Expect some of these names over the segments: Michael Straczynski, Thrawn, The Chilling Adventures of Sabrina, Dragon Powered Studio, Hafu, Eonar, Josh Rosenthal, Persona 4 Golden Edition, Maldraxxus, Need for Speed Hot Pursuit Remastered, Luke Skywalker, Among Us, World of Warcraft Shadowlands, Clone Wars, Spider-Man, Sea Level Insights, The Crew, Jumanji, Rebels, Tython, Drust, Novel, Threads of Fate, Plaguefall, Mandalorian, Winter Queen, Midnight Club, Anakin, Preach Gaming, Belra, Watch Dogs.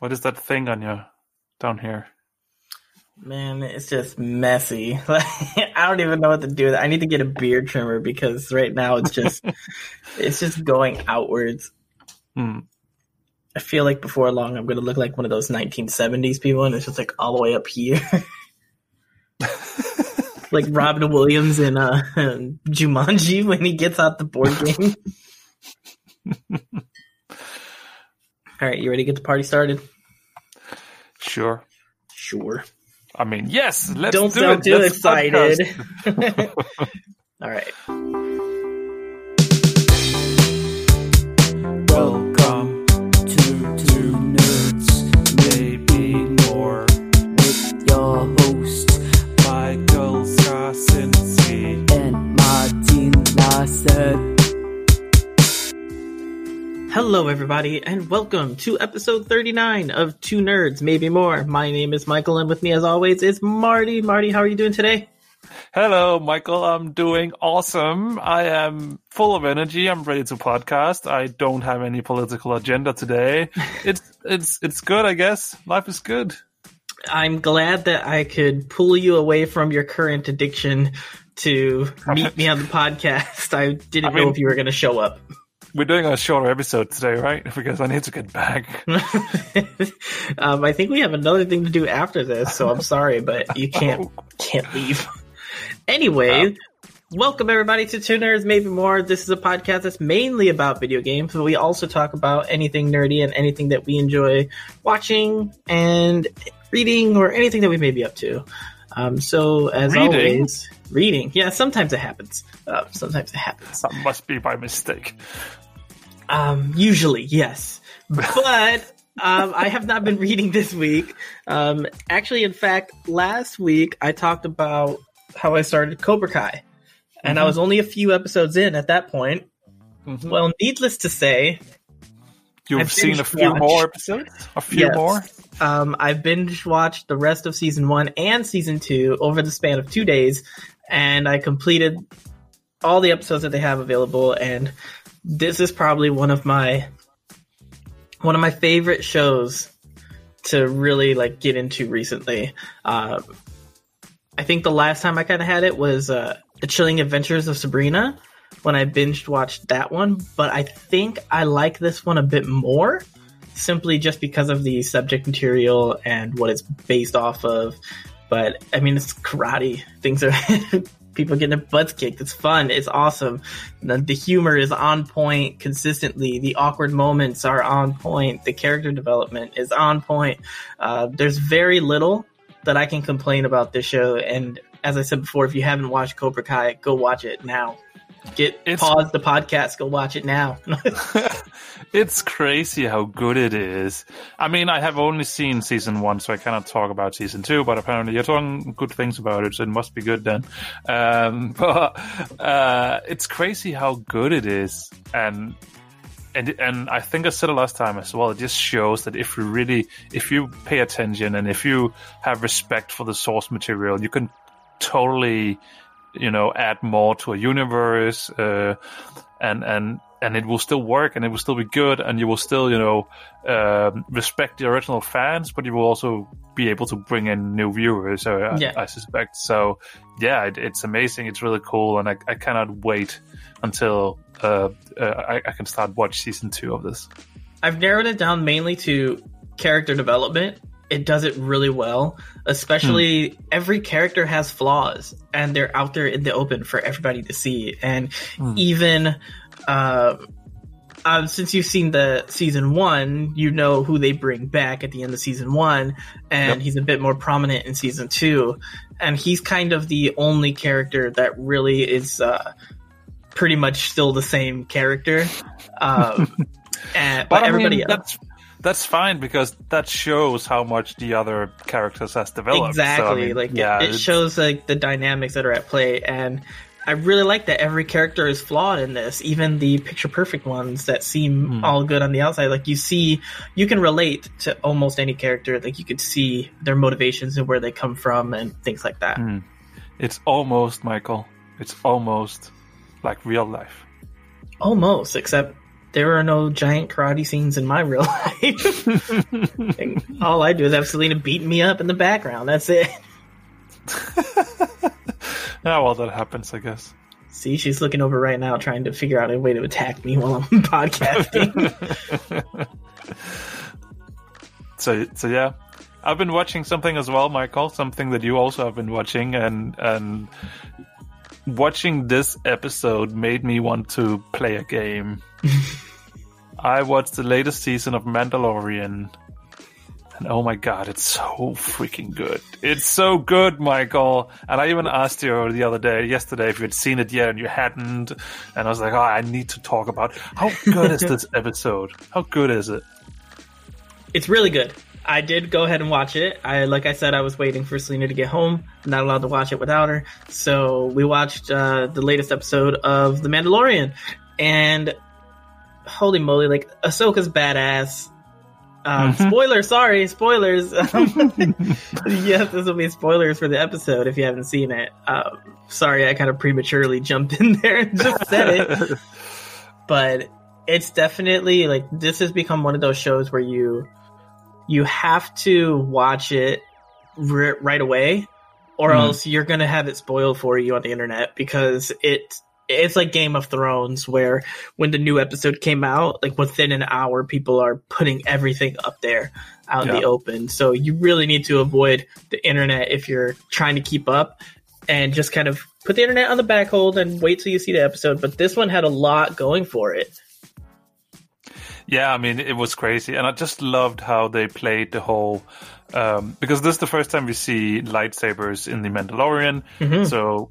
What is that thing on you down here? Man, it's just messy. Like, I don't even know what to do with it. I need to get a beard trimmer because right now it's just it's just going outwards. Hmm. I feel like before long I'm going to look like one of those 1970s people, and it's just like all the way up here. Like Robin Williams in Jumanji when he gets out the board game. All right, you ready to get the party started? Sure. I mean, yes, let's do it. Don't sound too excited. All right. Welcome to Two Nerds, Maybe More, with your host, Michael Straczynski and Martin Larsen. Hello, everybody, and welcome to episode 39 of Two Nerds, Maybe More. My name is Michael, and with me, as always, is Marty. Marty, how are you doing today? Hello, Michael. I'm doing awesome. I am full of energy. I'm ready to podcast. I don't have any political agenda today. It's good, I guess. Life is good. I'm glad that I could pull you away from your current addiction to meet me on the podcast. I didn't know if you were going to show up. We're doing a shorter episode today, right? Because I need to get back. I think we have another thing to do after this, so I'm sorry, but you can't leave. Anyway, welcome everybody to Two Nerds, Maybe More. This is a podcast that's mainly about video games, but we also talk about anything nerdy and anything that we enjoy watching and reading or anything that we may be up to. So, as always, reading. Yeah, sometimes it happens. That must be by mistake. Usually, yes. But I have not been reading this week. Actually, in fact, last week I talked about how I started Cobra Kai. And I was only a few episodes in at that point. Mm-hmm. Well, needless to say... You've seen a few more episodes? A few more? I binge-watched the rest of Season 1 and Season 2 over the span of 2 days, and I completed all the episodes that they have available, and this is probably one of my favorite shows to really, like, get into recently. I think the last time I kind of had it was The Chilling Adventures of Sabrina, when I binge-watched that one, but I think I like this one a bit more, simply just because of the subject material and what it's based off of. But, I mean, it's karate. Things are... people getting their butts kicked. It's fun. It's awesome. The humor is on point consistently. The awkward moments are on point. The character development is on point. There's very little that I can complain about this show, and as I said before, if you haven't watched Cobra Kai, go watch it now. Pause the podcast, go watch it now. It's crazy how good it is. I mean, I have only seen season 1, so I cannot talk about season 2, but apparently you're talking good things about it, so it must be good then. But it's crazy how good it is. And I think I said it last time as well, it just shows that if you pay attention and if you have respect for the source material, you can totally... add more to a universe, and it will still work, and it will still be good, and you will still, respect the original fans, but you will also be able to bring in new viewers, I suspect. So, yeah, it's amazing. It's really cool, and I cannot wait until I can start watch Season 2 of this. I've narrowed it down mainly to character development. It does it really well, especially every character has flaws and they're out there in the open for everybody to see. And even since you've seen the season 1, you know who they bring back at the end of season 1, and he's a bit more prominent in season 2. And he's kind of the only character that really is pretty much still the same character. But everybody else... That's fine, because that shows how much the other characters has developed. Exactly. So, I mean, it shows like the dynamics that are at play, and I really like that every character is flawed in this, even the picture perfect ones that seem all good on the outside. Like you can relate to almost any character. Like you could see their motivations and where they come from and things like that. It's almost, Michael. It's almost like real life. Except there are no giant karate scenes in my real life. All I do is have Selena beating me up in the background. That's it. Well, that happens, I guess. See, she's looking over right now trying to figure out a way to attack me while I'm podcasting. So yeah. I've been watching something as well, Michael, something that you also have been watching, and watching this episode made me want to play a game. I watched the latest season of Mandalorian, and oh my god, it's so freaking good. It's so good, Michael. And I even asked you yesterday if you had seen it yet, and you hadn't. And I was like, I need to talk about how good is this episode? How good is it? It's really good. I did go ahead and watch it. Like I said, I was waiting for Selena to get home. I'm not allowed to watch it without her. So we watched the latest episode of The Mandalorian. And holy moly, like, Ahsoka's badass. Spoiler, sorry, spoilers. Yes, this will be spoilers for the episode if you haven't seen it. Sorry, I kind of prematurely jumped in there and just said it. But it's definitely, like, this has become one of those shows where you have to watch it right away, or else you're going to have it spoiled for you on the internet, because it's like Game of Thrones, where when the new episode came out, like within an hour, people are putting everything up there out in the open. So you really need to avoid the internet if you're trying to keep up, and just kind of put the internet on the back hold and wait till you see the episode. But this one had a lot going for it. Yeah, I mean, it was crazy. And I just loved how they played the whole... because this is the first time we see lightsabers in The Mandalorian. Mm-hmm. So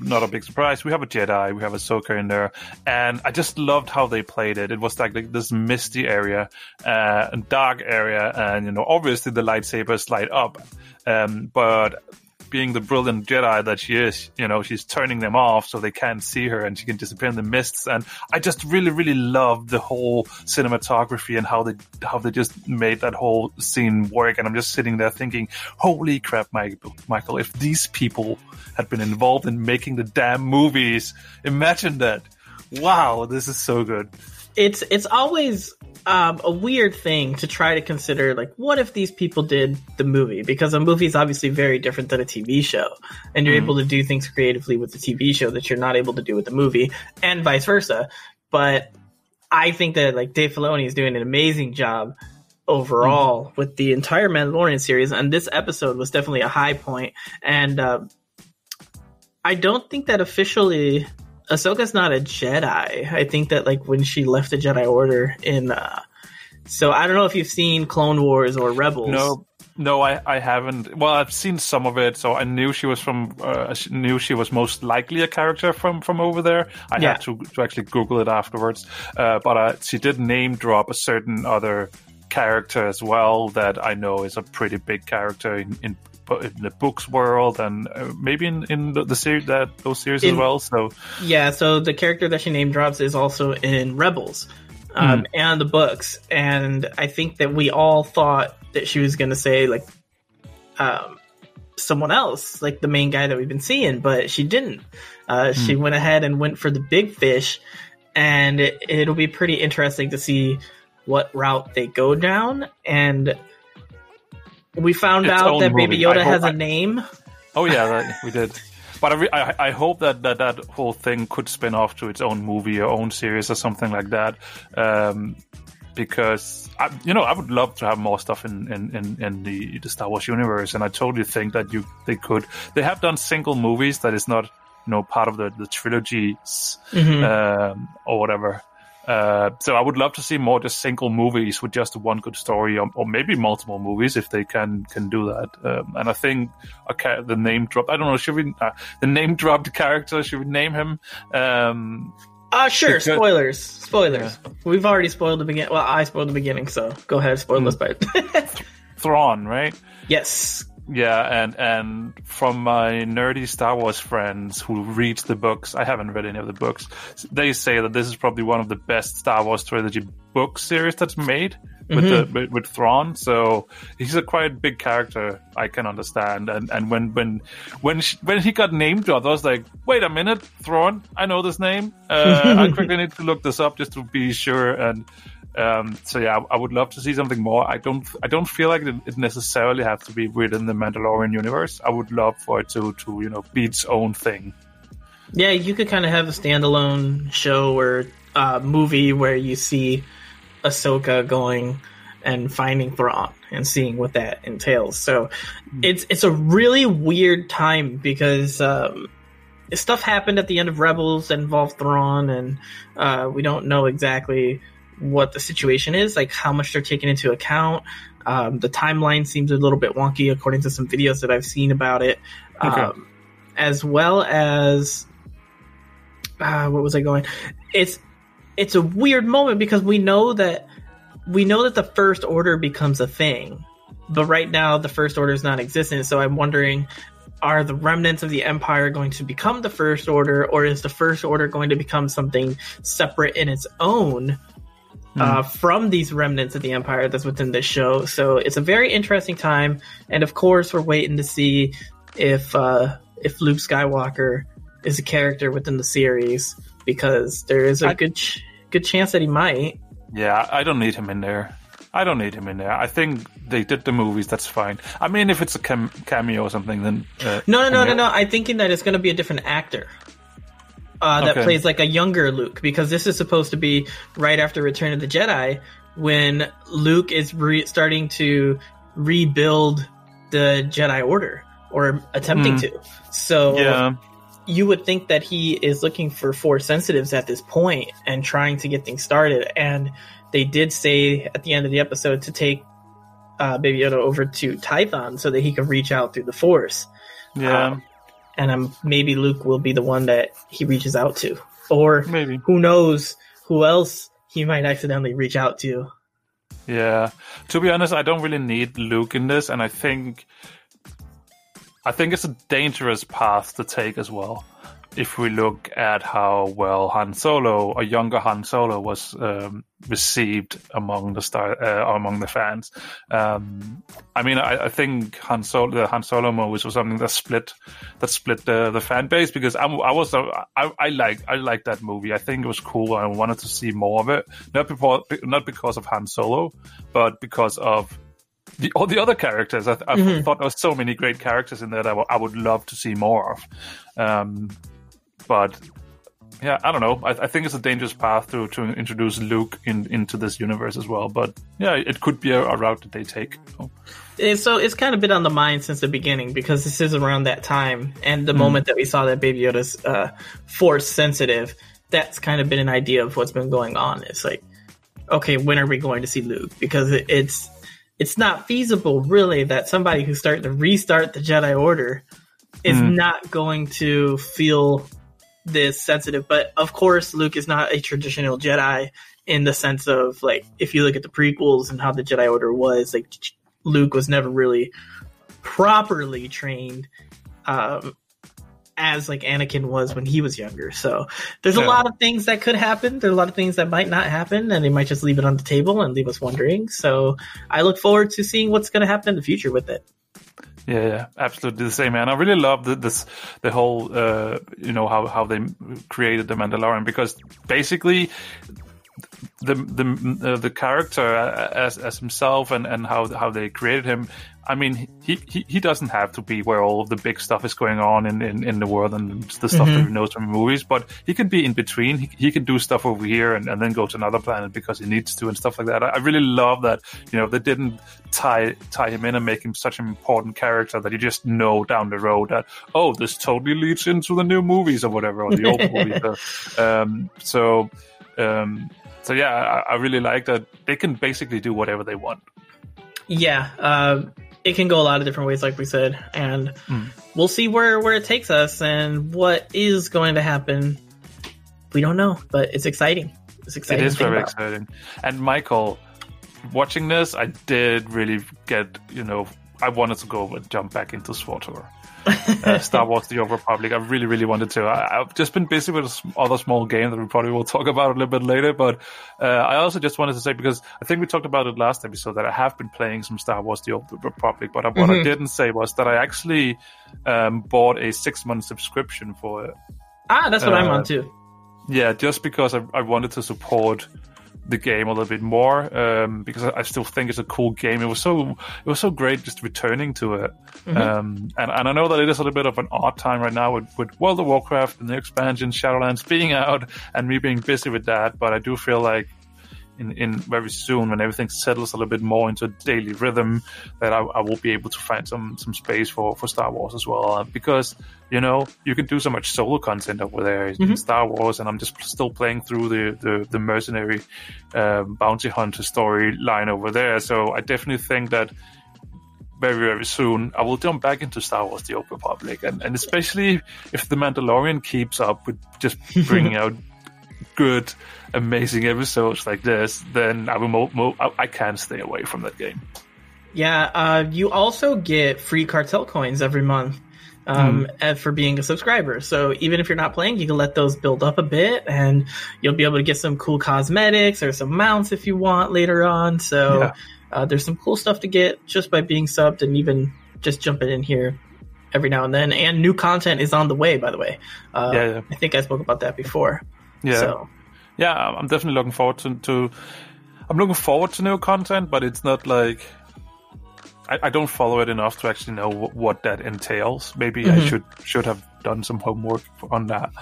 not a big surprise. We have a Jedi. We have Ahsoka in there. And I just loved how they played it. It was like this misty area, and dark area. And, you know, obviously the lightsabers light up. But... being the brilliant Jedi that she is, you know, she's turning them off so they can't see her, and she can disappear in the mists. And I just really, really loved the whole cinematography and how they just made that whole scene work. And I'm just sitting there thinking, holy crap, Michael, if these people had been involved in making the damn movies, imagine that. Wow, this is so good. It's always a weird thing to try to consider, like, what if these people did the movie? Because a movie is obviously very different than a TV show, and you're able to do things creatively with the TV show that you're not able to do with the movie, and vice versa. But I think that, like, Dave Filoni is doing an amazing job overall with the entire Mandalorian series, and this episode was definitely a high point. And I don't think that officially... Ahsoka's not a Jedi. I think that, like, when she left the Jedi Order in... So I don't know if you've seen Clone Wars or Rebels. No, I haven't. Well, I've seen some of it, so I knew she was most likely a character from over there. I had to actually Google it afterwards. But she did name drop a certain other character as well that I know is a pretty big character in the books world, and maybe in the series, those series as well. So yeah, so the character that she name drops is also in Rebels and the books. And I think that we all thought that she was going to say, like, someone else, like the main guy that we've been seeing, but she didn't. She went ahead and went for the big fish, and it'll be pretty interesting to see what route they go down. And we found out that Baby Yoda has a name. Oh yeah, we did. But I hope that whole thing could spin off to its own movie or own series or something like that. Because I would love to have more stuff in the Star Wars universe, and I totally think that they could. They have done single movies that is not, you know, part of the trilogies or whatever. So I would love to see more just single movies with just one good story, or maybe multiple movies if they can do that. And I think the name drop. I don't know. Should we the name dropped character? Should we name him? Sure. Because... Spoilers. Yeah. We've already spoiled the beginning. Well, I spoiled the beginning, so go ahead. Spoil this part. Thrawn, right? Yes. Yeah, and from my nerdy Star Wars friends who read the books, I haven't read any of the books, they say that this is probably one of the best Star Wars trilogy book series that's made with Thrawn. So he's a quite big character, I can understand. And when he got named, I was like, wait a minute, Thrawn, I know this name. I quickly need to look this up just to be sure. And so yeah, I would love to see something more. I don't feel like it necessarily has to be within the Mandalorian universe. I would love for it to be its own thing. Yeah, you could kind of have a standalone show or movie where you see Ahsoka going and finding Thrawn and seeing what that entails. So it's a really weird time because stuff happened at the end of Rebels that involved Thrawn, and we don't know exactly what the situation is, like how much they're taking into account. The timeline seems a little bit wonky according to some videos that I've seen about it. Okay. As well as what was I going? It's a weird moment because we know that the First Order becomes a thing, but right now the First Order is non-existent. So I'm wondering, are the remnants of the Empire going to become the First Order, or is the First Order going to become something separate in its own from these remnants of the Empire that's within this show? So it's a very interesting time, and of course we're waiting to see if Luke Skywalker is a character within the series, because there is a good chance that he might. Yeah, I don't need him in there. I think they did the movies. That's fine. I mean, if it's a cameo or something, then... No. I'm thinking that it's going to be a different actor that plays like a younger Luke, because this is supposed to be right after Return of the Jedi, when Luke is starting to rebuild the Jedi Order, or attempting to. So... yeah. You would think that he is looking for Force sensitives at this point and trying to get things started. And they did say at the end of the episode to take Baby Yoda over to Tython so that he can reach out through the Force. Yeah. And maybe Luke will be the one that he reaches out to. Or maybe. Who knows who else he might accidentally reach out to. Yeah. To be honest, I don't really need Luke in this. And I think it's a dangerous path to take as well. If we look at how well Han Solo, a younger Han Solo, was received among the fans. I think the Han Solo movies was something that split the fan base, because I liked that movie. I think it was cool. I wanted to see more of it, not because of Han Solo, but because of all the other characters. I thought there were so many great characters in there that I would love to see more of. But yeah, I don't know. I think it's a dangerous path to introduce Luke into this universe as well. But yeah, it could be a route that they take. So it's kind of been on the mind since the beginning, because this is around that time. And the moment that we saw that Baby Yoda's Force sensitive, that's kind of been an idea of what's been going on. It's like, okay, when are we going to see Luke? Because it's not feasible, really, that somebody who's starting to restart the Jedi Order is not going to feel this sensitive. But, of course, Luke is not a traditional Jedi in the sense of, like, if you look at the prequels and how the Jedi Order was, like, Luke was never really properly trained as, like, Anakin was when he was younger. So there's a lot of things that could happen. There are a lot of things that might not happen, and they might just leave it on the table and leave us wondering. So I look forward to seeing what's going to happen in the future with it. Yeah, absolutely the same, man. I really love the whole, how they created the Mandalorian, because basically the character as himself and how they created him. I mean, he doesn't have to be where all of the big stuff is going on in the world and the stuff that he knows from movies, but he can be in between. He can do stuff over here and then go to another planet because he needs to and stuff like that. I really love that, they didn't tie him in and make him such an important character that you just know down the road that, oh, this totally leads into the new movies or whatever, or the old movies. So yeah, I really like that they can basically do whatever they want. Yeah, it can go a lot of different ways, like we said, and we'll see where it takes us and what is going to happen. We don't know, but it's exciting. It is very exciting. And Michael, watching this, I did really get I wanted to go and jump back into SWTOR. Star Wars The Old Republic. I really, really wanted to. I've just been busy with other small game that we probably will talk about a little bit later, but I also just wanted to say, because I think we talked about it last episode, that I have been playing some Star Wars The Old Republic, but what I didn't say was that I actually bought a 6-month subscription for it. Ah, that's what I'm on too. Yeah, just because I wanted to support the game a little bit more, because I still think it's a cool game. It was so great just returning to it. And I know that it is a little bit of an odd time right now with World of Warcraft and the expansion Shadowlands being out and me being busy with that, but I do feel like in very soon, when everything settles a little bit more into a daily rhythm, that I will be able to find some space for Star Wars as well, because you can do so much solo content over there in Star Wars, and I'm just still playing through the mercenary bounty hunter storyline over there. So I definitely think that very, very soon I will jump back into Star Wars The Old Republic, and especially if The Mandalorian keeps up with just bringing out good, amazing episodes like this, then I can't stay away from that game. Yeah, you also get free cartel coins every month for being a subscriber. So even if you're not playing, you can let those build up a bit, and you'll be able to get some cool cosmetics or some mounts if you want later on. So there's some cool stuff to get just by being subbed and even just jumping in here every now and then. And new content is on the way, by the way. I think I spoke about that before. Yeah, so. Yeah, I'm definitely looking forward to. I'm looking forward to new content, but it's not like I don't follow it enough to actually know what that entails. Maybe I should have done some homework on that.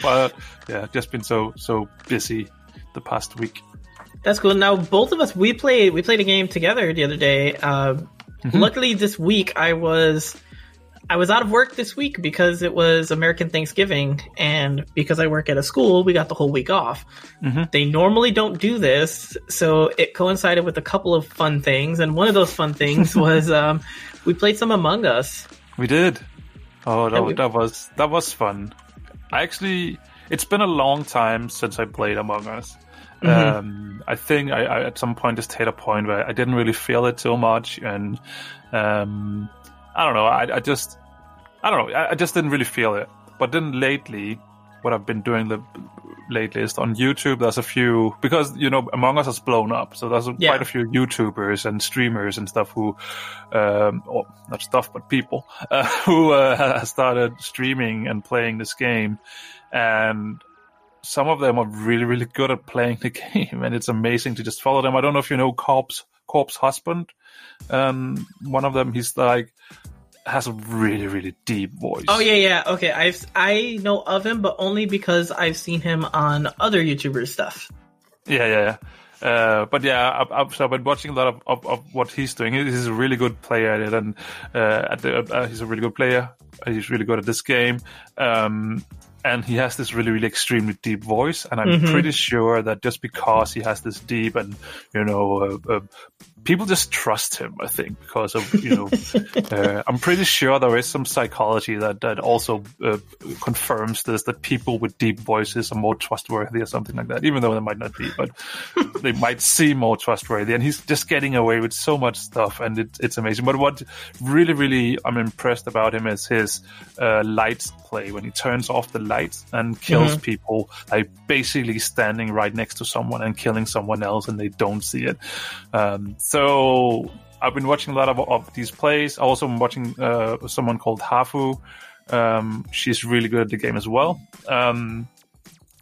But yeah, just been so busy the past week. That's cool. Now both of us we played a game together the other day. Luckily, this week I was out of work this week because it was American Thanksgiving, and because I work at a school, we got the whole week off. They normally don't do this, so it coincided with a couple of fun things, and one of those fun things was we played some Among Us. We did. Oh, that was fun. It's been a long time since I played Among Us. I think I at some point just hit a point where I didn't really feel it so much, and I don't know. I just didn't really feel it. But then lately, what I've been doing lately is on YouTube, there's a few, because, Among Us has blown up. So there's quite a few YouTubers and streamers and stuff people who started streaming and playing this game. And some of them are really, really good at playing the game. And it's amazing to just follow them. I don't know if you know Corpse Husband. One of them, he's like, has a really, really deep voice. Oh yeah, okay. I know of him, but only because I've seen him on other YouTubers stuff. Yeah. But yeah, I've been watching a lot of what he's doing. He's a really good player at it, and he's a really good player. He's really good at this game. And he has this really, really extremely deep voice, and I'm pretty sure that just because he has this deep, and people just trust him, I think, because of I'm pretty sure there is some psychology that also confirms this, that people with deep voices are more trustworthy or something like that, even though they might not be, but they might seem more trustworthy. And he's just getting away with so much stuff, and it's amazing. But what really, really I'm impressed about him is his lights play. When he turns off the lights and kills people, like basically standing right next to someone and killing someone else, and they don't see it. So I've been watching a lot of these plays. Also, I'm watching someone called Hafu. She's really good at the game as well.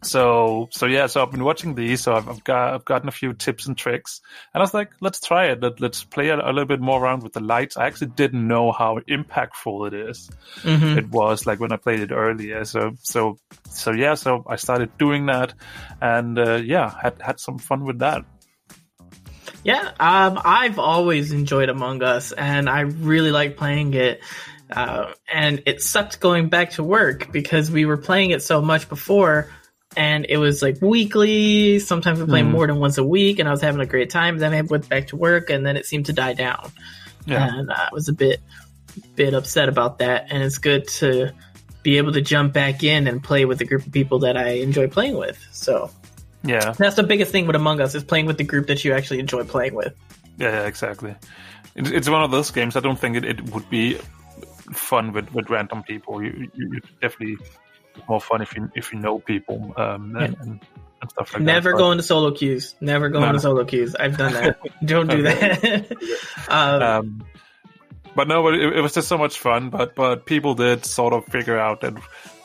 So I've been watching these. So I've gotten a few tips and tricks, and I was like, let's try it. Let's play a little bit more around with the lights. I actually didn't know how impactful it is. It was like when I played it earlier. So I started doing that, and had some fun with that. Yeah, I've always enjoyed Among Us, and I really like playing it. And it sucked going back to work because we were playing it so much before, and it was like weekly. Sometimes we play more than once a week, and I was having a great time. Then I went back to work, and then it seemed to die down. Yeah. And I was a bit upset about that. And it's good to be able to jump back in and play with a group of people that I enjoy playing with. So yeah, that's the biggest thing with Among Us, is playing with the group that you actually enjoy playing with. Yeah, exactly. It's one of those games. I don't think it would be fun with random people. You definitely more fun if you know people and stuff like that. Never go into solo queues. Never go into solo queues. I've done that. Don't do that. But no, it was just so much fun. But people did sort of figure out that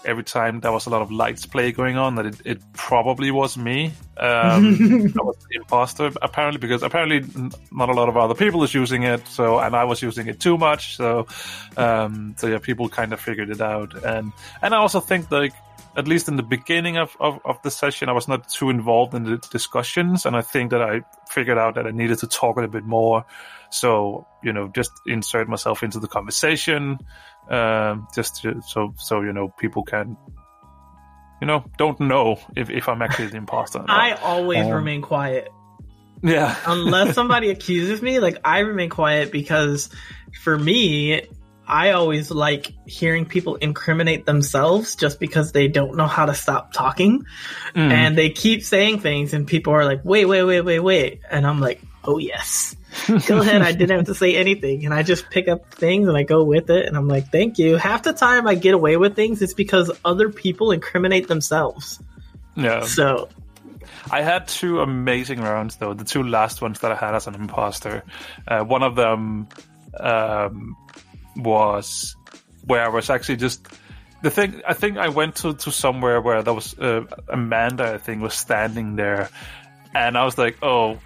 every time there was a lot of lights play going on, that it probably was me. I was the imposter, apparently, because not a lot of other people is using it. So, and I was using it too much. So, yeah, people kind of figured it out. And I also think, like, at least in the beginning of the session, I was not too involved in the discussions. And I think that I figured out that I needed to talk a little bit more. So, you know, just insert myself into the conversation. So, you know, people can, you know, don't know if I'm actually the imposter or not. I always remain quiet. Yeah. Unless somebody accuses me, like, I remain quiet because for me, I always like hearing people incriminate themselves just because they don't know how to stop talking. Mm. And they keep saying things and people are like, wait. And I'm like, oh, yes. Go ahead. I didn't have to say anything. And I just pick up things and I go with it. And I'm like, thank you. Half the time I get away with things, it's because other people incriminate themselves. Yeah. So I had two amazing rounds, though. The two last ones that I had as an imposter. One of them was where I was actually just... The thing, I think I went to somewhere where there was Amanda, I think, was standing there. And I was like, oh...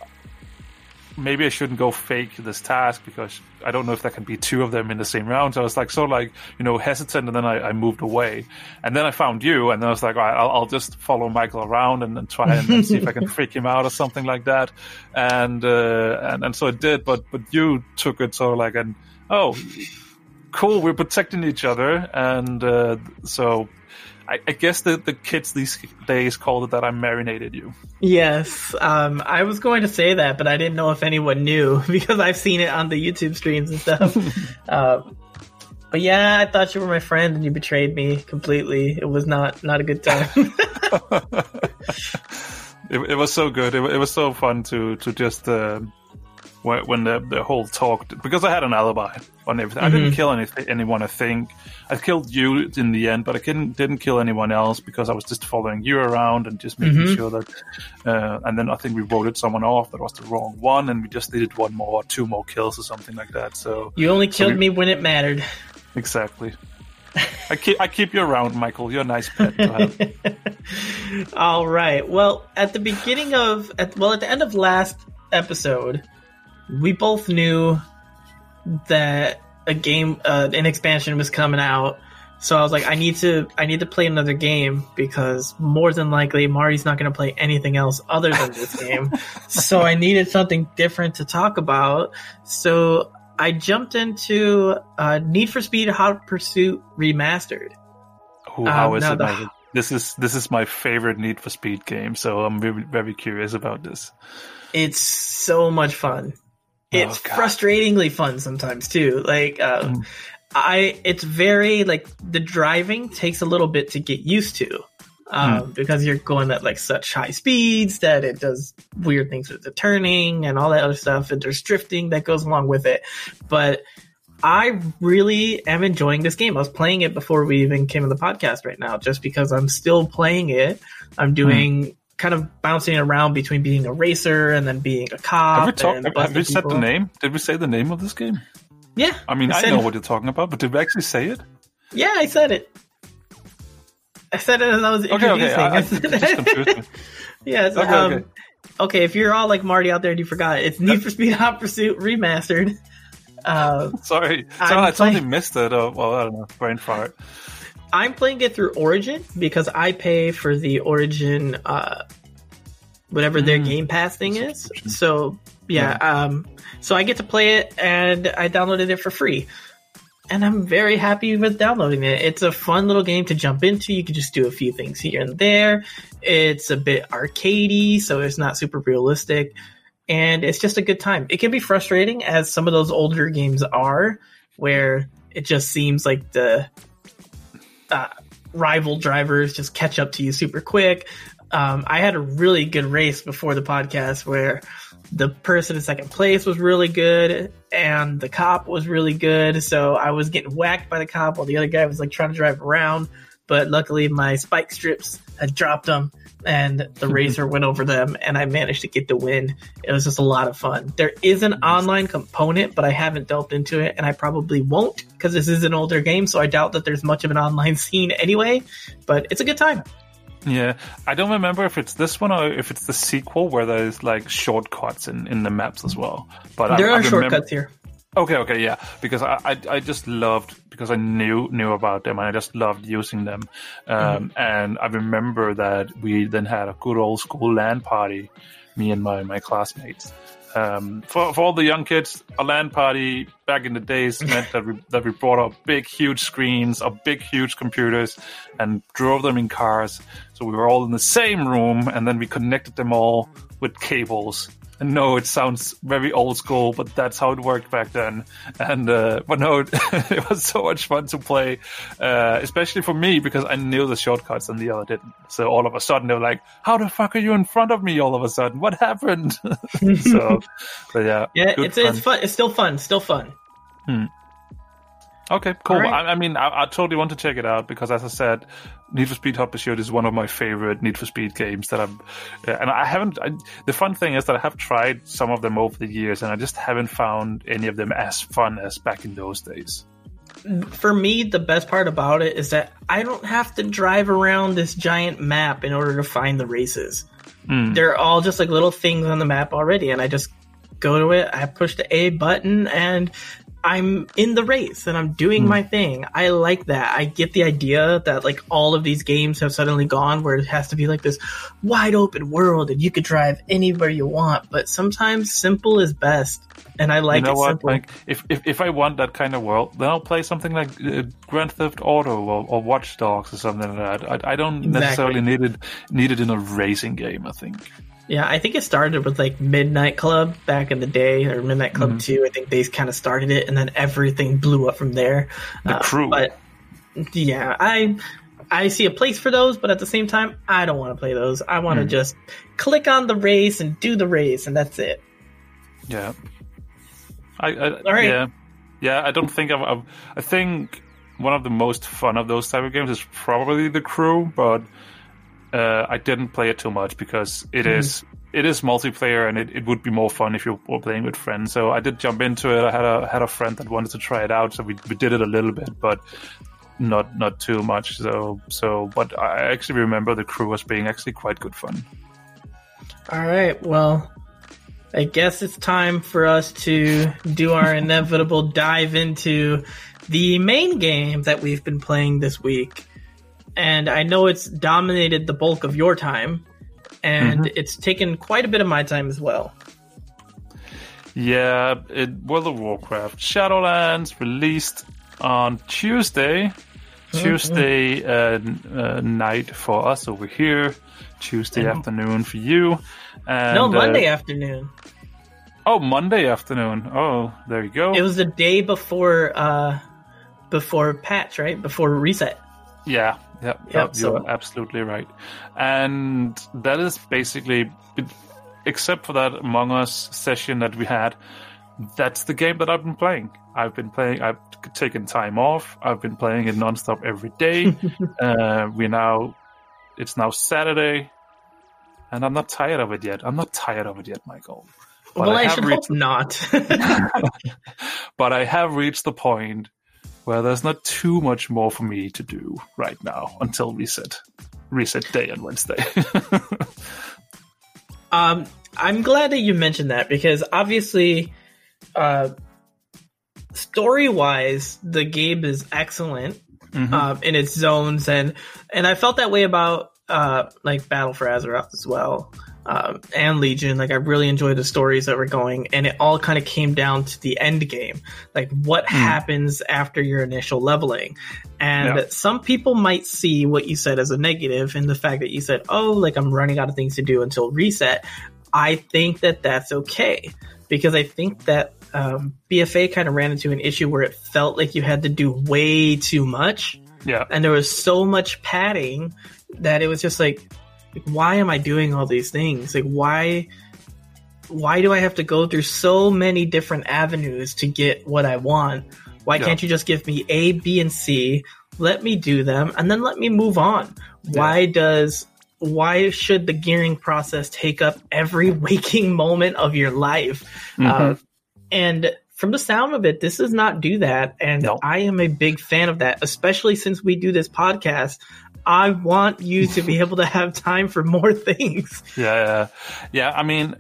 maybe I shouldn't go fake this task because I don't know if there can be two of them in the same round. So I was like, hesitant. And then I moved away and then I found you. And then I was like, all right, I'll just follow Michael around and then try and see if I can freak him out or something like that. And so it did, but you took it sort of like, cool. We're protecting each other. And, so I guess the kids these days called it that I marinated you. Yes. I was going to say that, but I didn't know if anyone knew because I've seen it on the YouTube streams and stuff. But yeah, I thought you were my friend and you betrayed me completely. It was not a good time. It was so good. It was so fun to just... when the whole talk, because I had an alibi on everything. Mm-hmm. I didn't kill anyone, I think. I killed you in the end, but I didn't kill anyone else because I was just following you around and just making sure that... and then I think we voted someone off that was the wrong one, and we just needed two more kills or something like that. So you only killed me when it mattered. Exactly. I keep you around, Michael. You're a nice pet to have. All right. Well, at the end of last episode... we both knew that an expansion was coming out. So I was like, I need to play another game because more than likely Marty's not going to play anything else other than this game. So I needed something different to talk about. So I jumped into Need for Speed Hot Pursuit Remastered. How is it? This is my favorite Need for Speed game. So I'm very, very curious about this. It's so much fun. It's frustratingly fun sometimes too. Like, it's very like the driving takes a little bit to get used to, because you're going at like such high speeds that it does weird things with the turning and all that other stuff. And there's drifting that goes along with it. But I really am enjoying this game. I was playing it before we even came on the podcast right now, just because I'm still playing it. I'm doing kind of bouncing around between being a racer and then being a cop. Have we said the name? Did we say the name of this game? Yeah. I mean, I know what you're talking about, but did we actually say it? Yeah, I said it. I said it as I was introducing. Okay. Yeah. So, okay, if you're all like Marty out there and you forgot, it's Need for Speed Hot Pursuit Remastered. Sorry, I totally missed it. Well, I don't know. Brain fart. I'm playing it through Origin because I pay for the Origin, whatever their Game Pass thing is. So, yeah. So I get to play it, and I downloaded it for free. And I'm very happy with downloading it. It's a fun little game to jump into. You can just do a few things here and there. It's a bit arcadey, so it's not super realistic. And it's just a good time. It can be frustrating, as some of those older games are, where it just seems like the... rival drivers just catch up to you super quick. I had a really good race before the podcast where the person in second place was really good, and the cop was really good. So I was getting whacked by the cop while the other guy was like trying to drive around. But luckily, my spike strips had dropped them, and the razor went over them, and I managed to get the win. It was just a lot of fun. There is an online component, but I haven't delved into it, and I probably won't because this is an older game, so I doubt that there's much of an online scene anyway. But it's a good time. Yeah, I don't remember if it's this one or if it's the sequel where there's like shortcuts in the maps as well. But there are shortcuts here. Okay, yeah, because I just loved, because I knew about them, and I just loved using them. And I remember that we then had a good old school LAN party, me and my classmates. For all the young kids, a LAN party back in the days meant that we brought up big, huge screens, or big, huge computers, and drove them in cars. So we were all in the same room, and then we connected them all with cables. And no, it sounds very old school, but that's how it worked back then. And but no, it was so much fun to play, especially for me, because I knew the shortcuts and the other didn't. So all of a sudden, they were like, how the fuck are you in front of me all of a sudden? What happened? so yeah, it's fun. It's still fun. Okay, cool. Right. I totally want to check it out because, as I said, Need for Speed Hot Pursuit is one of my favorite Need for Speed games that the fun thing is that I have tried some of them over the years, and I just haven't found any of them as fun as back in those days. For me, the best part about it is that I don't have to drive around this giant map in order to find the races. They're all just like little things on the map already, and I just go to it, I push the A button, and I'm in the race and I'm doing my thing. I like that. I get the idea that like all of these games have suddenly gone where it has to be like this wide open world and you could drive anywhere you want. But sometimes simple is best. And I like simple. Like, if I want that kind of world, then I'll play something like Grand Theft Auto or Watch Dogs or something like that. I don't necessarily need it in a racing game, I think. Yeah, I think it started with like Midnight Club back in the day, or Midnight Club 2. I think they kind of started it, and then everything blew up from there. The Crew. But yeah, I see a place for those, but at the same time, I don't want to play those. I want to just click on the race and do the race, and that's it. Yeah. All right. Yeah, I don't think I think one of the most fun of those type of games is probably The Crew, but I didn't play it too much because it is multiplayer, and it would be more fun if you were playing with friends. So I did jump into it. I had a friend that wanted to try it out, so we did it a little bit, but not too much. So but I actually remember The Crew as being actually quite good fun. All right, well, I guess it's time for us to do our inevitable dive into the main game that we've been playing this week. And I know it's dominated the bulk of your time, and it's taken quite a bit of my time as well. Yeah, World of Warcraft Shadowlands released on Tuesday. Tuesday night for us over here. Tuesday afternoon for you. And, Monday afternoon. Oh, Monday afternoon. Oh, there you go. It was the day before patch, right? Before reset. Yeah. Yep, you're absolutely right. And that is basically, except for that Among Us session that we had, that's the game that I've been playing. I've taken time off. I've been playing it nonstop every day. It's now Saturday, and I'm not tired of it yet. Michael. But I should hope not. But I have reached the point where there's not too much more for me to do right now until reset day on Wednesday. I'm glad that you mentioned that, because obviously, story-wise, the game is excellent in its zones, and I felt that way about like Battle for Azeroth as well. And Legion, like I really enjoyed the stories that were going, and it all kind of came down to the end game, like what happens after your initial leveling. And some people might see what you said as a negative, and the fact that you said, "Oh, like I'm running out of things to do until reset." I think that that's okay, because I think that BFA kind of ran into an issue where it felt like you had to do way too much, and there was so much padding that it was just like, why am I doing all these things? Like, why why do I have to go through so many different avenues to get what I want? Why can't you just give me A, B, and C? Let me do them, and then let me move on. Yeah. Why should the gearing process take up every waking moment of your life? Mm-hmm. And from the sound of it, this does not do that. And I am a big fan of that, especially since we do this podcast. I want you to be able to have time for more things. Yeah. I mean,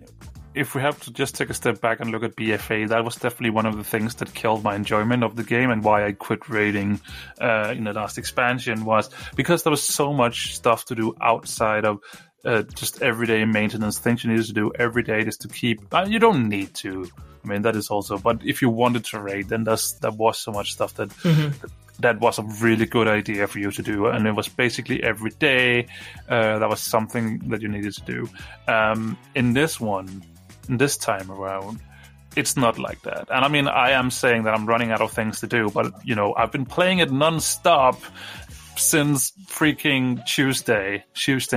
if we have to just take a step back and look at BFA, that was definitely one of the things that killed my enjoyment of the game and why I quit raiding in the last expansion, was because there was so much stuff to do outside of just everyday maintenance, things you needed to do every day just to keep... you don't need to. I mean, that is also... But if you wanted to raid, then there was so much stuff that... Mm-hmm. That was a really good idea for you to do. And it was basically every day that was something that you needed to do. In this one, this time around, it's not like that. And I mean, I am saying that I'm running out of things to do, but, you know, I've been playing it nonstop since freaking Tuesday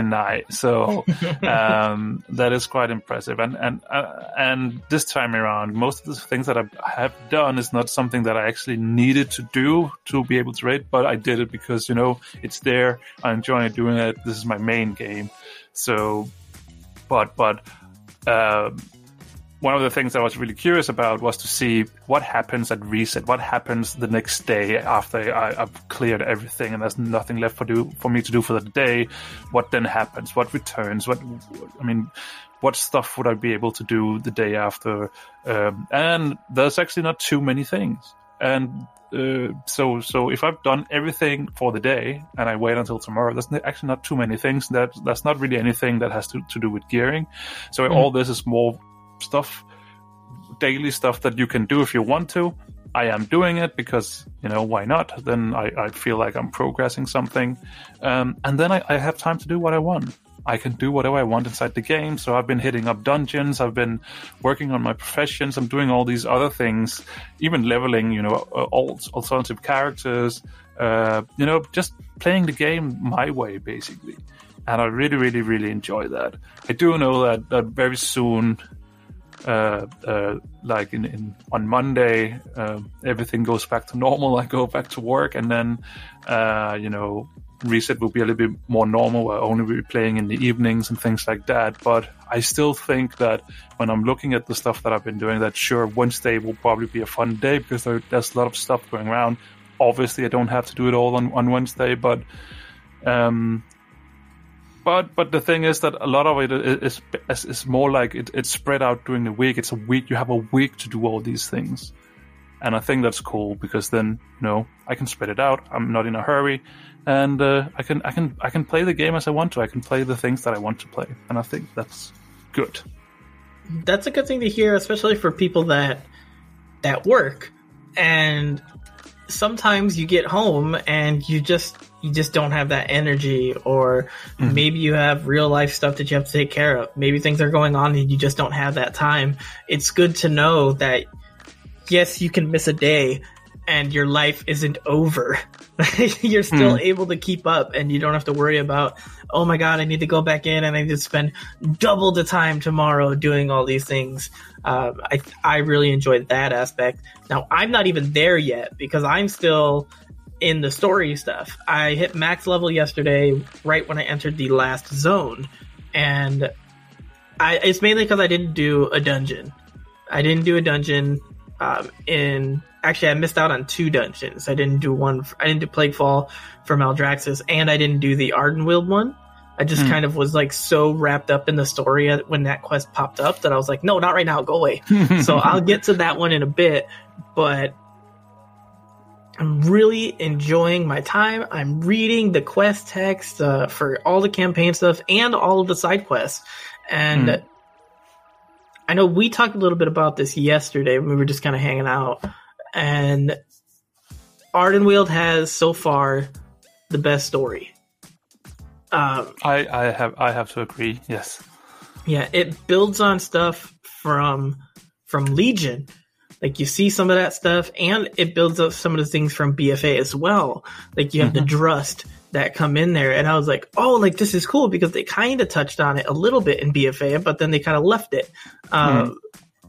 night. So that is quite impressive. And this time around, most of the things that I have done is not something that I actually needed to do to be able to raid, but I did it because, you know, it's there. I enjoy doing it. This is my main game. So, but one of the things I was really curious about was to see what happens at reset, what happens the next day after I've cleared everything and there's nothing left for me to do for the day. What then happens? What returns? What stuff would I be able to do the day after? And there's actually not too many things. And so if I've done everything for the day and I wait until tomorrow, there's actually not too many things. That's not really anything that has to do with gearing. So all this is more... stuff, daily stuff that you can do if you want to. I am doing it because, you know, why not? Then I feel like I'm progressing something. And then I have time to do what I want. I can do whatever I want inside the game. So I've been hitting up dungeons. I've been working on my professions. I'm doing all these other things, even leveling, you know, alternative characters, you know, just playing the game my way, basically. And I really, really, really enjoy that. I do know that very soon... like on Monday, everything goes back to normal. I go back to work, and then you know, reset will be a little bit more normal. I'll only be playing in the evenings and things like that. But I still think that when I'm looking at the stuff that I've been doing, that sure, Wednesday will probably be a fun day because there's a lot of stuff going around. Obviously, I don't have to do it all on Wednesday, But the thing is that a lot of it is more like it's spread out during the week. It's a week. You have a week to do all these things. And I think that's cool because then, you know, I can spread it out. I'm not in a hurry. And I can play the game as I want to. I can play the things that I want to play. And I think that's good. That's a good thing to hear, especially for people that work. And sometimes you get home and you just don't have that energy, or maybe you have real life stuff that you have to take care of. Maybe things are going on and you just don't have that time. It's good to know that, yes, you can miss a day and your life isn't over. You're still able to keep up, and you don't have to worry about, oh my God, I need to go back in and I need to spend double the time tomorrow doing all these things. I really enjoyed that aspect. Now, I'm not even there yet because I'm still... in the story stuff. I hit max level yesterday right when I entered the last zone, and it's mainly because I didn't do a dungeon. I missed out on two dungeons. I didn't do one. I didn't do Plaguefall for Maldraxxus, and I didn't do the Ardenweald one. I just kind of was like so wrapped up in the story when that quest popped up that I was like, no, not right now, go away. So I'll get to that one in a bit, but I'm really enjoying my time. I'm reading the quest text for all the campaign stuff and all of the side quests. And I know we talked a little bit about this yesterday when we were just kind of hanging out. And Ardenweald has so far the best story. I have to agree. Yes. Yeah, it builds on stuff from Legion, Like, you see some of that stuff, and it builds up some of the things from BFA as well. Like, you have the Drust that come in there, and I was like, oh, like, this is cool, because they kind of touched on it a little bit in BFA, but then they kind of left it.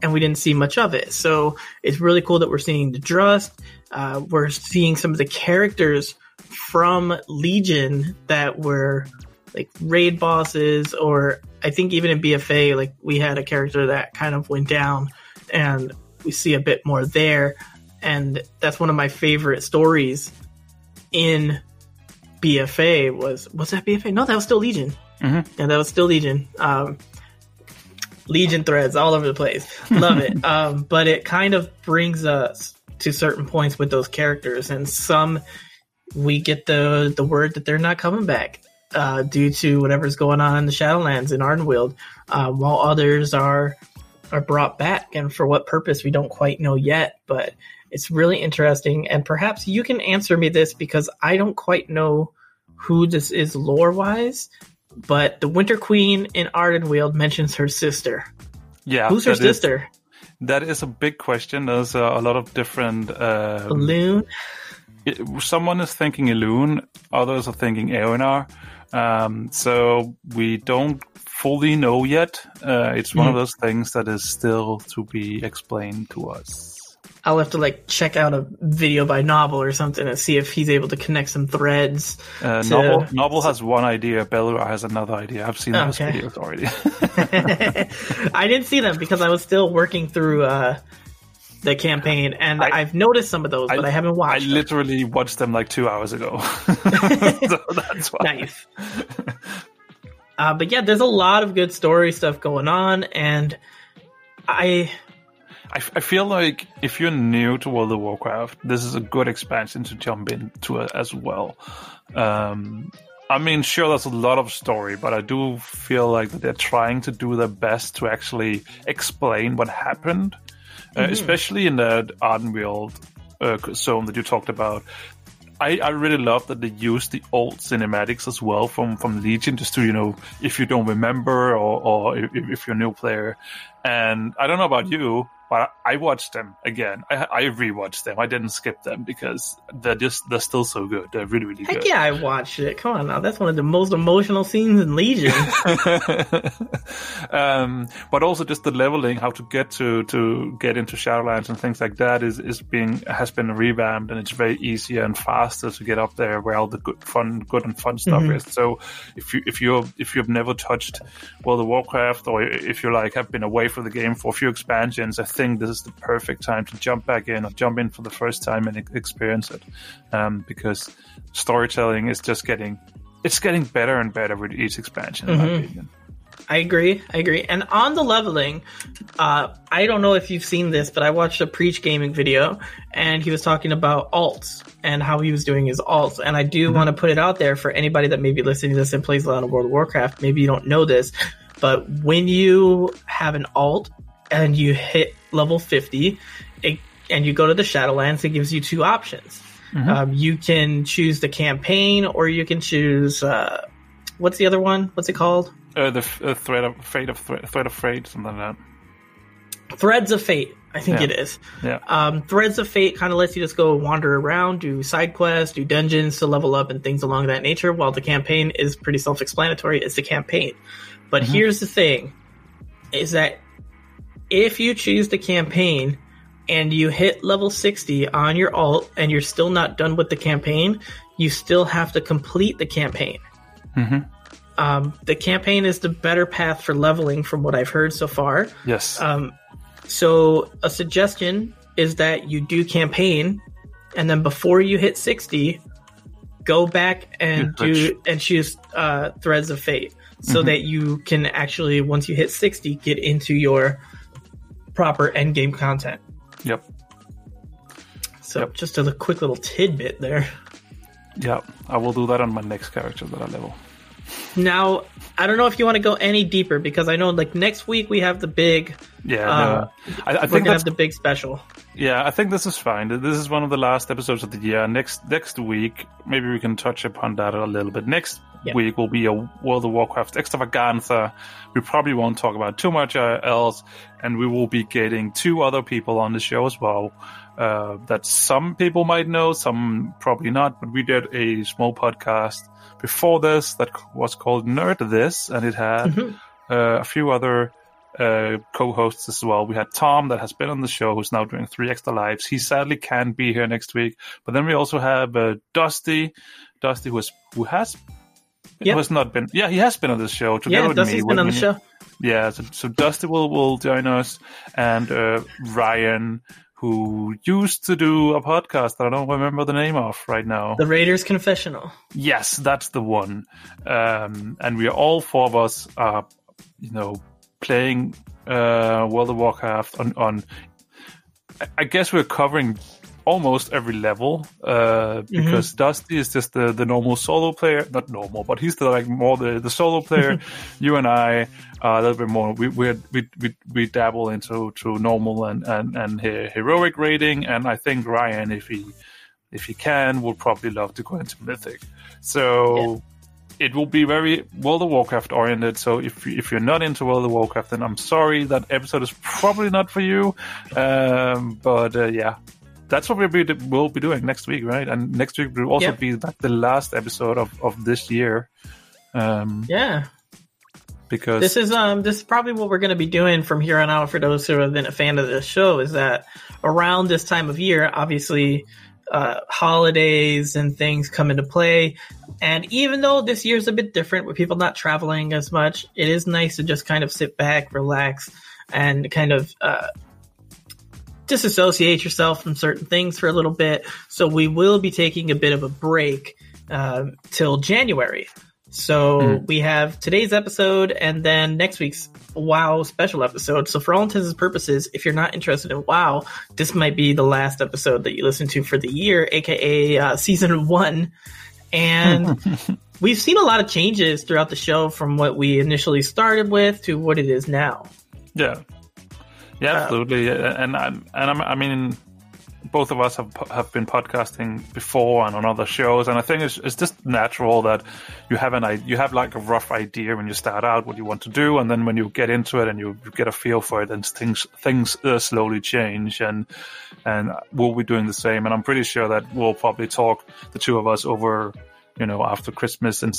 And we didn't see much of it. So it's really cool that we're seeing the Drust. We're seeing some of the characters from Legion that were like raid bosses, or I think even in BFA, like, we had a character that kind of went down, and we see a bit more there. And that's one of my favorite stories in BFA was that BFA? No, that was still Legion. Yeah, that was still Legion. Legion threads all over the place. Love it. But it kind of brings us to certain points with those characters, and some we get the word that they're not coming back due to whatever's going on in the Shadowlands in Ardenweald, while others are brought back, and for what purpose we don't quite know yet. But it's really interesting, and perhaps you can answer me this, because I don't quite know who this is lore wise. But the Winter Queen in Ardenweald mentions her sister. Yeah. Who's her sister? That is a big question. There's a lot of different... Elune? Someone is thinking Elune. Others are thinking Eonar. So we don't fully know yet. It's one of those things that is still to be explained to us. I'll have to like check out a video by Novel or something and see if he's able to connect some threads. Novel has one idea. Belra has another idea. I've seen those videos already. I didn't see them because I was still working through the campaign, and I've noticed some of those, but I haven't watched them. I literally watched them like 2 hours ago. So that's why. Nice. But yeah, there's a lot of good story stuff going on, and I feel like if you're new to World of Warcraft, this is a good expansion to jump into it as well. I mean, sure, there's a lot of story, but I do feel like that they're trying to do their best to actually explain what happened, especially in that Ardenweald zone that you talked about. I really love that they use the old cinematics as well from Legion, just to, you know, if you don't remember or if you're a new player. And I don't know about you, but I watched them again. I rewatched them. I didn't skip them because they're still so good. They're really, really good. Heck yeah, I watched it. Come on now. That's one of the most emotional scenes in Legion. But also just the leveling, how to get into Shadowlands and things like that has been revamped, and it's very easier and faster to get up there where all the good and fun stuff is. So if you've never touched World of Warcraft, or if you like have been away from the game for a few expansions, I think this is the perfect time to jump in for the first time and experience it, because storytelling is just getting better and better with each expansion, in my opinion. I agree. And on the leveling, I don't know if you've seen this, but I watched a Preach Gaming video, and he was talking about alts and how he was doing his alts. And I do want to put it out there for anybody that may be listening to this and plays a lot of World of Warcraft. Maybe you don't know this, but when you have an alt and you hit level 50 and you go to the Shadowlands, it gives you two options. You can choose the campaign, or you can choose what's the other one? What's it called? The Thread of Fate, something like that. Threads of Fate, I think it is. Yeah. Threads of Fate kind of lets you just go wander around, do side quests, do dungeons to level up and things along that nature, while the campaign is pretty self-explanatory. It's the campaign. But here's the thing, is that if you choose the campaign and you hit level 60 on your alt and you're still not done with the campaign, you still have to complete the campaign. The campaign is the better path for leveling from what I've heard so far. Yes. So a suggestion is that you do campaign, and then before you hit 60, go back and choose Threads of Fate, so that you can actually, once you hit 60, get into your proper end game content. Yep. So just a quick little tidbit there. Yeah, I will do that on my next character that I level. Now, I don't know if you want to go any deeper, because I know like next week we have the big I think that's the big special. Yeah, I think this is fine. This is one of the last episodes of the year. Next week, maybe we can touch upon that a little bit. Next week will be a World of Warcraft extravaganza. We probably won't talk about too much else, and we will be getting two other people on the show as well, that some people might know, some probably not, but we did a small podcast before this that was called Nerd This, and it had a few other co-hosts as well. We had Tom that has been on the show, who's now doing 3 Extra Lives. He sadly can't be here next week. But then we also have Dusty he has been on the show together with Dusty's me. Been on the show. Yeah, so Dusty will join us, and Ryan, who used to do a podcast that I don't remember the name of right now. The Raiders Confessional. Yes, that's the one. And we are all 4 of us are, playing World of Warcraft on I guess we're covering almost every level because Dusty is just the normal solo player, not normal, but he's more the solo player. You and I are a little bit more, we dabble into normal and heroic rating, and I think Ryan, if he can, will probably love to go into mythic. So it will be very World of Warcraft oriented. So if you're not into World of Warcraft, then I'm sorry, that episode is probably not for you. That's what we'll be doing next week, right? And next week will also be the last episode of this year. Because this is probably what we're going to be doing from here on out. For those who have been a fan of this show, is that around this time of year, obviously, holidays and things come into play. And even though this year's a bit different with people not traveling as much, it is nice to just kind of sit back, relax, and kind of disassociate yourself from certain things for a little bit. So we will be taking a bit of a break till January. So we have today's episode and then next week's WoW special episode. So for all intents and purposes, if you're not interested in WoW, this might be the last episode that you listen to for the year, aka season 1. And we've seen a lot of changes throughout the show from what we initially started with to what it is now. Yeah, absolutely. And I mean, both of us have been podcasting before and on other shows, and I think it's just natural that you have like a rough idea when you start out what you want to do, and then when you get into it and you get a feel for it, and things slowly change, and we'll be doing the same. And I'm pretty sure that we'll probably talk, the two of us, over after Christmas and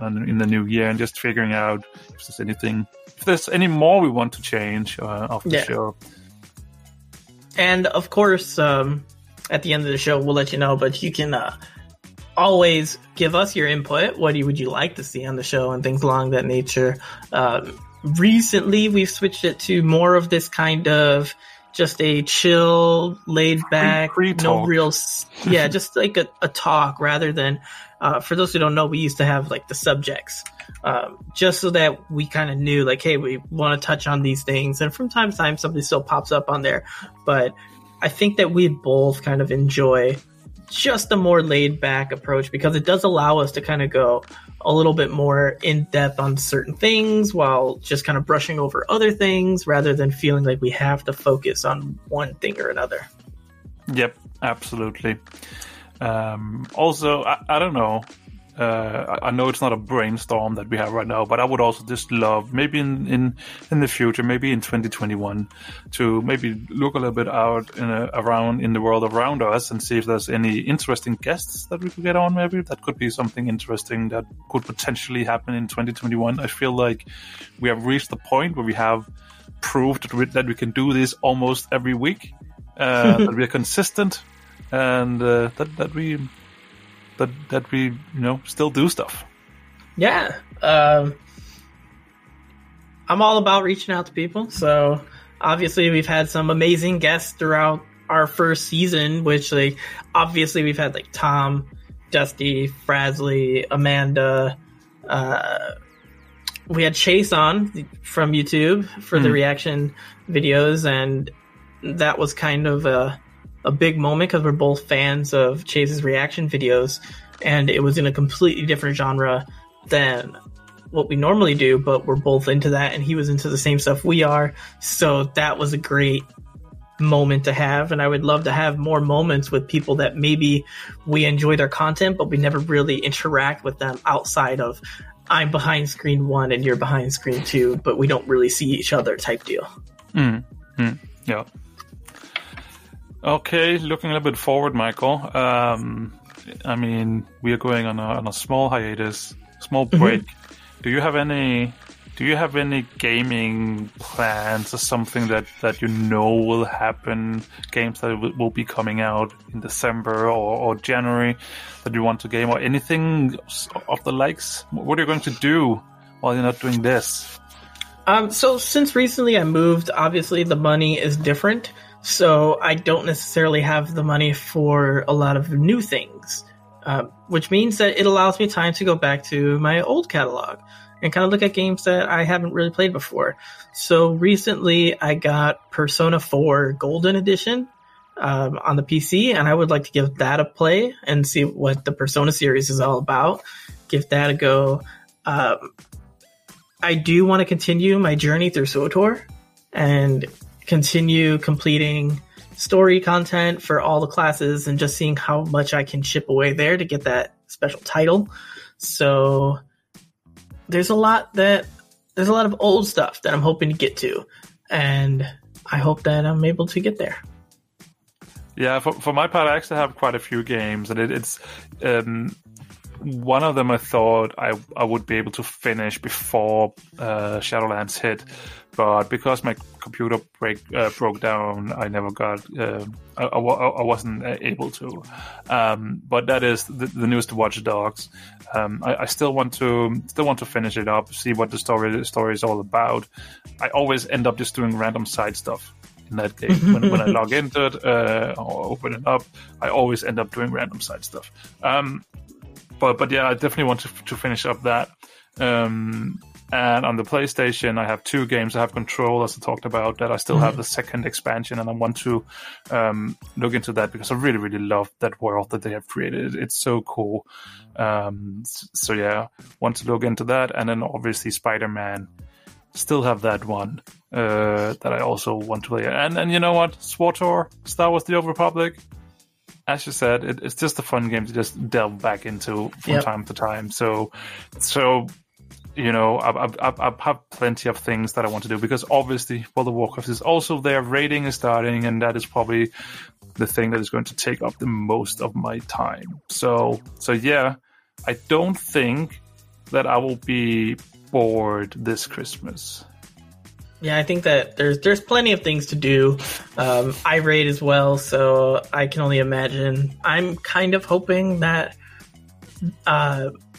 in the new year, and just figuring out if there's any more we want to change off the show. And of course, at the end of the show, we'll let you know, but you can always give us your input. What would you like to see on the show and things along that nature? Recently, we've switched it to more of this kind of just a chill, laid back, no real, just like a talk rather than, for those who don't know, we used to have like the subjects, just so that we kind of knew like, hey, we want to touch on these things. And from time to time, something still pops up on there. But I think that we both kind of enjoy just a more laid back approach, because it does allow us to kind of go a little bit more in depth on certain things while just kind of brushing over other things rather than feeling like we have to focus on one thing or another. Yep, absolutely. Also, I don't know. I know it's not a brainstorm that we have right now, but I would also just love, maybe in the future, maybe in 2021, to maybe look a little bit out around in the world around us and see if there's any interesting guests that we could get on. Maybe that could be something interesting that could potentially happen in 2021. I feel like we have reached the point where we have proved that we can do this almost every week, that we are consistent, and that we still do stuff. Yeah. I'm all about reaching out to people. So obviously we've had some amazing guests throughout our first season, which obviously we've had like Tom, Dusty, Frasley, Amanda. We had Chase on from YouTube for the reaction videos. And that was kind of a big moment because we're both fans of Chase's reaction videos, and it was in a completely different genre than what we normally do, but we're both into that, and he was into the same stuff we are. So that was a great moment to have, and I would love to have more moments with people that maybe we enjoy their content, but we never really interact with them outside of I'm behind screen one and you're behind screen two, but we don't really see each other type deal. Mm-hmm. Yeah. Okay, looking a little bit forward, Michael. I mean, we are going on a small hiatus, small break. Mm-hmm. Do you have any gaming plans or something that you know will happen, games that will be coming out in December or January that you want to game, or anything of the likes? What are you going to do while you're not doing this? So since recently I moved, obviously the money is different. So I don't necessarily have the money for a lot of new things, which means that it allows me time to go back to my old catalog and kind of look at games that I haven't really played before. So recently I got Persona 4 Golden Edition on the PC, and I would like to give that a play and see what the Persona series is all about. Give that a go. I do want to continue my journey through SWTOR and continue completing story content for all the classes and just seeing how much I can chip away there to get that special title. So There's a lot of old stuff that I'm hoping to get to, and I hope that I'm able to get there. Yeah, for my part, I actually have quite a few games, and it's one of them I thought I would be able to finish before Shadowlands hit, but because my computer broke down, I never got. I wasn't able to. But that is the newest Watch Dogs. I still want to finish it up, see what the story is all about. I always end up just doing random side stuff in that game. when I log into it or open it up, I always end up doing random side stuff. But yeah, I definitely want to finish up that. And on the PlayStation, I have two games. I have Control, as I talked about, that I still have the second expansion, and I want to look into that because I really, really love that world that they have created. It's so cool. So yeah, want to look into that. And then obviously Spider-Man. Still have that one that I also want to play. And you know what? SWTOR, Star Wars The Old Republic. As you said, it's just a fun game to just delve back into from time to time. So you know, I have plenty of things that I want to do because obviously World of Warcraft is also there. Raiding is starting, and that is probably the thing that is going to take up the most of my time. So yeah, I don't think that I will be bored this Christmas. Yeah, I think that there's plenty of things to do. I raid as well, so I can only imagine. I'm kind of hoping that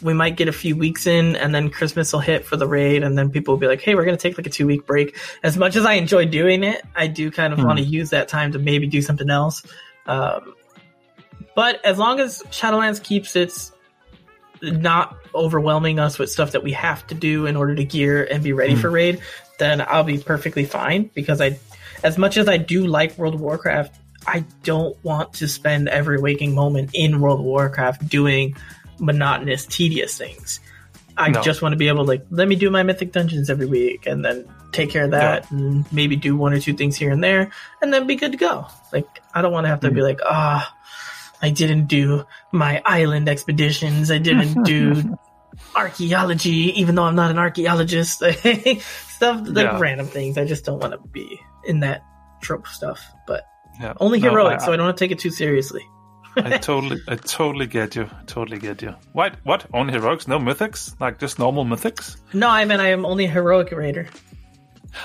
we might get a few weeks in, and then Christmas will hit for the raid, and then people will be like, hey, we're going to take like a 2-week break. As much as I enjoy doing it, I do kind of want to use that time to maybe do something else. But as long as Shadowlands keeps its not overwhelming us with stuff that we have to do in order to gear and be ready for raid, then I'll be perfectly fine, because as much as I do like World of Warcraft, I don't want to spend every waking moment in World of Warcraft doing monotonous, tedious things. I just want to be able to, like, let me do my mythic dungeons every week and then take care of that and maybe do one or two things here and there and then be good to go. Like, I don't want to have to be like, I didn't do my island expeditions. I didn't do archaeology, even though I'm not an archaeologist. Stuff like random things. I just don't want to be in that trope stuff, but only heroic, so I don't want to take it too seriously. I totally get you. What? Only heroics? No mythics? Like just normal mythics? No, I mean I am only a heroic raider.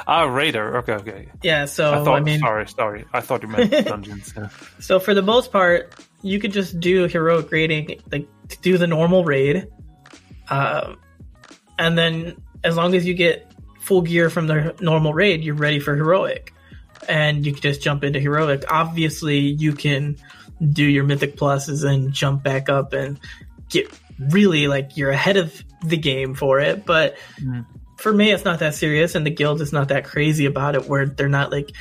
Raider. Okay. Yeah. So I thought, sorry. I thought you meant dungeons. Yeah. So for the most part, you could just do heroic raiding, like do the normal raid, and then as long as you get full gear from the normal raid, you're ready for heroic, and you can just jump into heroic. Obviously, you can do your mythic pluses and jump back up and get really like you're ahead of the game for it. But for me, it's not that serious, and the guild is not that crazy about it, where they're not like,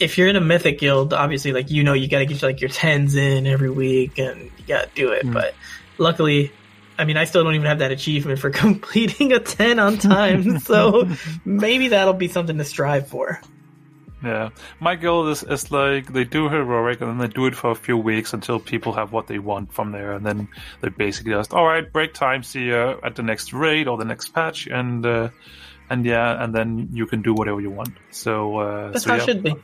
if you're in a mythic guild, obviously, like, you know, you got to get like your 10s in every week and you got to do it. But luckily, I mean, I still don't even have that achievement for completing a 10 on time. So maybe that'll be something to strive for. Yeah. My goal is like they do heroic and then they do it for a few weeks until people have what they want from there, and then they basically just, all right, break time, see you at the next raid or the next patch, and yeah, and then you can do whatever you want. So that's so, how it should be.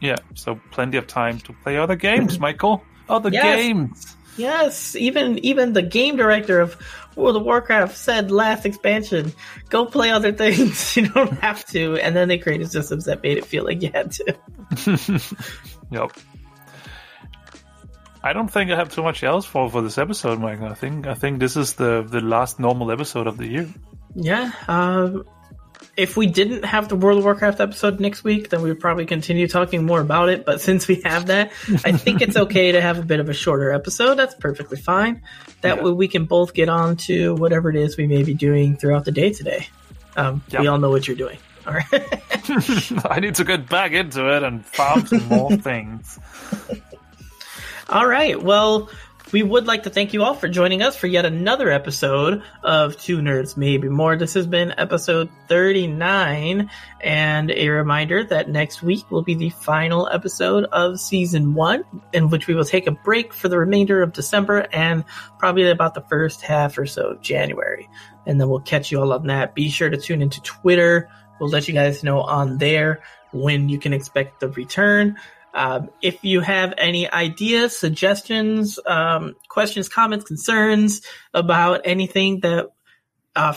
Yeah, so plenty of time to play other games, Michael. Other games. Yes, even the game director of World of Warcraft said last expansion, go play other things. You don't have to. And then they created systems that made it feel like you had to. Yep. I don't think I have too much else for this episode, Michael. I think this is the last normal episode of the year. Yeah. If we didn't have the World of Warcraft episode next week, then we would probably continue talking more about it. But since we have that, I think it's okay to have a bit of a shorter episode. That's perfectly fine. That way we can both get on to whatever it is we may be doing throughout the day today. We all know what you're doing. All right. I need to get back into it and farm some more things. All right. Well, we would like to thank you all for joining us for yet another episode of Two Nerds Maybe More. This has been episode 39, and a reminder that next week will be the final episode of season 1, in which we will take a break for the remainder of December and probably about the first half or so of January. And then we'll catch you all on that. Be sure to tune into Twitter. We'll let you guys know on there when you can expect the return. If you have any ideas, suggestions, questions, comments, concerns about anything that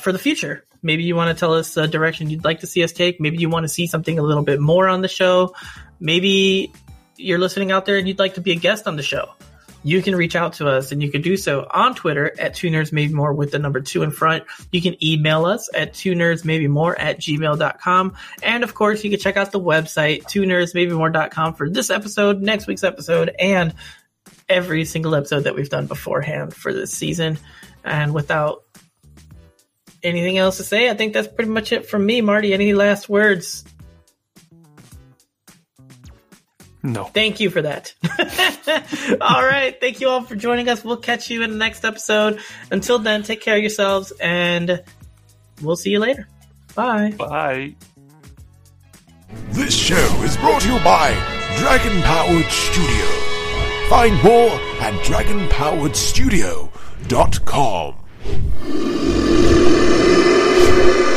for the future, maybe you want to tell us a direction you'd like to see us take. Maybe you want to see something a little bit more on the show. Maybe you're listening out there and you'd like to be a guest on the show. You can reach out to us, and you can do so on Twitter at 2NerdsMaybeMore with the number 2 in front. You can email us at 2NerdsMaybeMore@gmail.com. And, of course, you can check out the website, 2NerdsMaybeMore.com, for this episode, next week's episode, and every single episode that we've done beforehand for this season. And without anything else to say, I think that's pretty much it from me. Marty, any last words? No. Thank you for that. All right. Thank you all for joining us. We'll catch you in the next episode. Until then, take care of yourselves, and we'll see you later. Bye. Bye. This show is brought to you by Dragon Powered Studio. Find more at dragonpoweredstudio.com.